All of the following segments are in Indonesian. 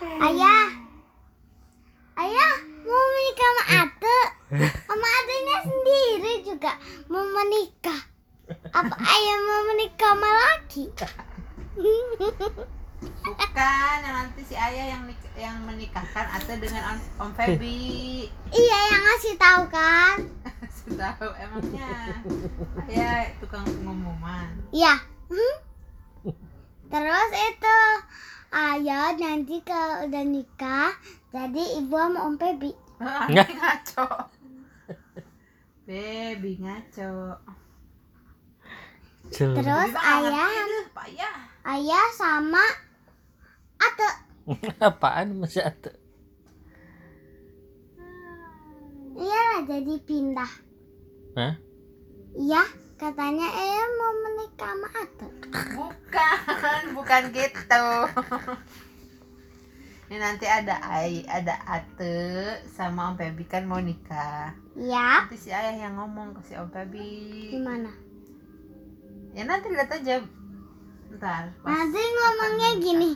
Ayah mau menikah sama Ate. Sama adenya sendiri juga mau menikah. Apa ayah mau menikah sama laki? Bukan, nanti si ayah yang menikahkan Ate dengan Om Febi. Iya, yang ngasih tahu kan? Ngasih tahu emangnya. Ayah tukang pengumuman. Iya. Terus itu ayah nanti kalau udah nikah jadi ibu sama Om Febi. Ngaco. Febi ngaco. Terus ayah sama Ate. Apaan masih Ate? Iyalah jadi pindah. Hah? Iya, katanya ayah mau menikah sama Ate. Bukan gitu. Ini nanti ada Ate sama Om Febi kan mau nikah. Iya. Nanti si ayah yang ngomong ke si Om Febi. Gimana? Ya nanti lihat aja. Bentar. Nanti ngomongnya gini.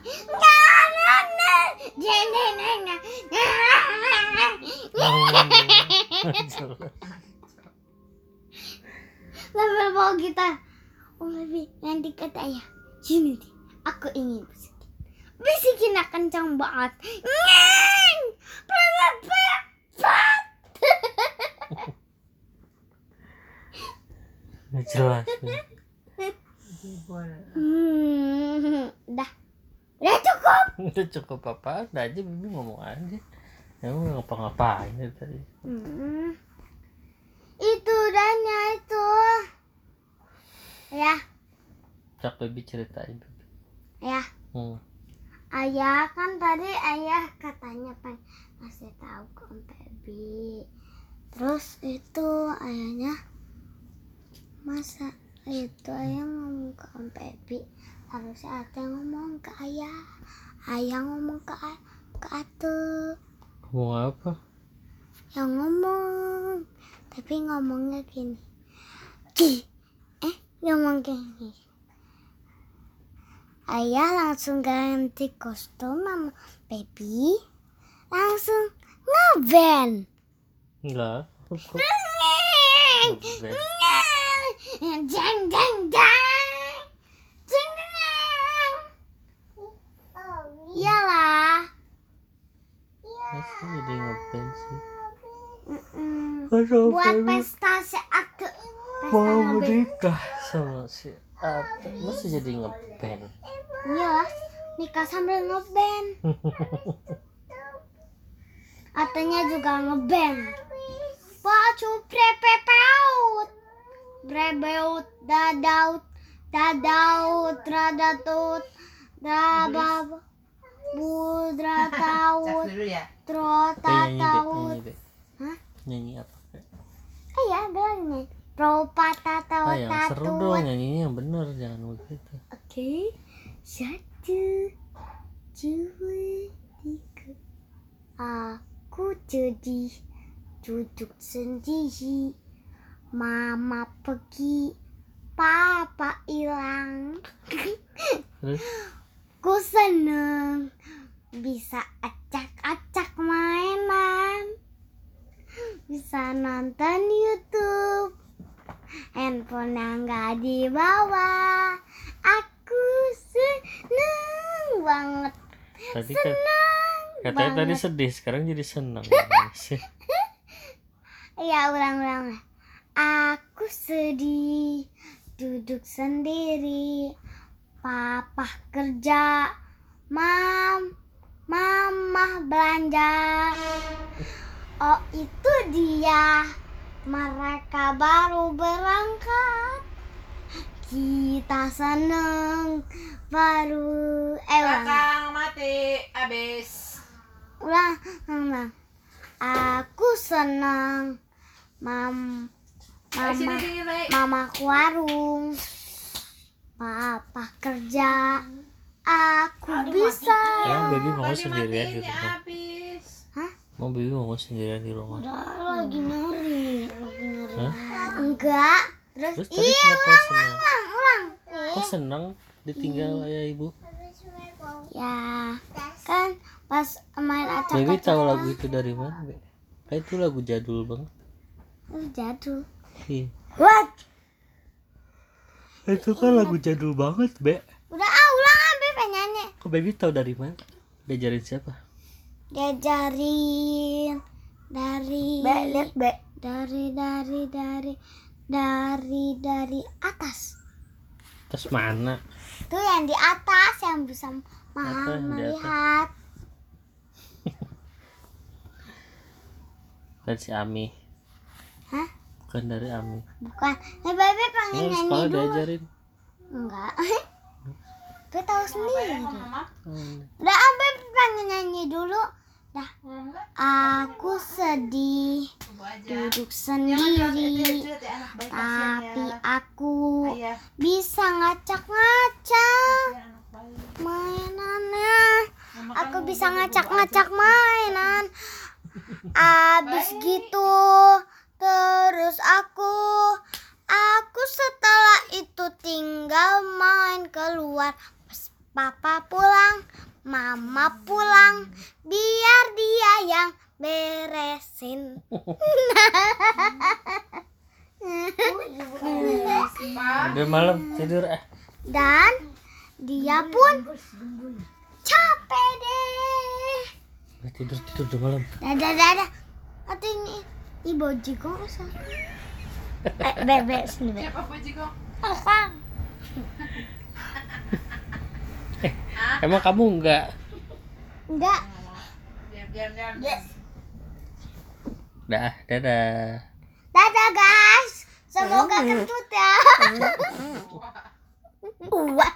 Level bawa gitar. Om Febi nanti kata ayah, sini nanti aku ingin bisikin. Bisikin akan kencang banget. Ngeng. Jelas. Udah cukup. Udah cukup apa? Udah aja bibi ngomong aja. Emang ngapa-ngapain tadi? Itu udahnya itu. Ya. Cak bibi ceritain. Ya. Ayah kan tadi ayah katanya pengen ngasih tahu ke Om Febi. Terus itu ayahnya masa itu ayah ngomong ke Om Febi, harusnya Ate ngomong ke ayah ngomong ke Ate. Ngomong apa? Yang ngomong, tapi ngomongnya gini. Ngomong gini. Ayah langsung ganti kostum sama Febi, langsung nge-band. Enggak. Jeng. Iyalah. Masih jadi ngeband sih. Buat pesta si Ate. Mau menikah sama si Ate. Masih jadi ngeband. Iya, nikah sambil ngeband. Atenya juga ngeband. Wah, cupre pepeut. Brebeut, dadaut, radatut, rabab, budrataut, trotataut. Hah? Nyanyi apa? Iya, bener. Tropatataut. Yang seru dong, nyanyinya yang bener, jangan begitu. Oke. 1, 2, 3. Aku jadi duduk sendiri. Mama pergi, papa hilang. Ku seneng bisa acak-acak mainan, bisa nonton YouTube, handphone yang gak dibawa. Aku seneng banget. Tadi katanya banget. Tadi sedih, sekarang jadi seneng. Ya ulang-ulang. Aku sedih, duduk sendiri, papa kerja, mamah belanja. Oh itu dia, mereka baru berangkat. Kita seneng, baru ulang. Mati, abis. Ulang. Aku seneng, Mama ke warung, papa kerja, aku bisa. Bibi mau sendirian di rumah. Hah? Mau bibi mau sendirian di rumah? Lagi nyari. Enggak. Terus ulang. Kok seneng ditinggal ayah ibu? Ya, kan pas Dewi tahu lagu itu dari mana? Kayak itu lagu jadul banget. Jadul. Iya. What? Itu kan lagu jadul banget, Be. Udah ulang ambil penyanyi. Kok Baby tahu dari mana? Diajarin siapa? Diajarin dari Be, lihat Be. Dari atas. Atas mana? Tuh yang di atas yang bisa maha melihat. Dari si Ami. Hah? Bukan dari Ami. Bukan. Nah, Baby pengen nyanyi dulu. Diajarin. Enggak. Gue tahu sendiri. Udah Abi pengen nyanyi dulu. Dah. Aku sedih. Duduk sendiri. Tapi aku bisa ngacak-ngacak mainannya. Aku bisa ngacak-ngacak mainan. Abis gitu terus aku setelah itu tinggal main keluar. Papa pulang, mama pulang, biar dia yang beresin. Udah malam tidur . Dan dia pun capek deh. Tidur udah malam. Dadah. Atau ini ibu jigong usah. Bebek sendiri. Siapa ibu jigong? Osang. Emang kamu enggak? Enggak. Diam. Yes. Dadah. Dadah guys. Semoga kentut ya. Wah.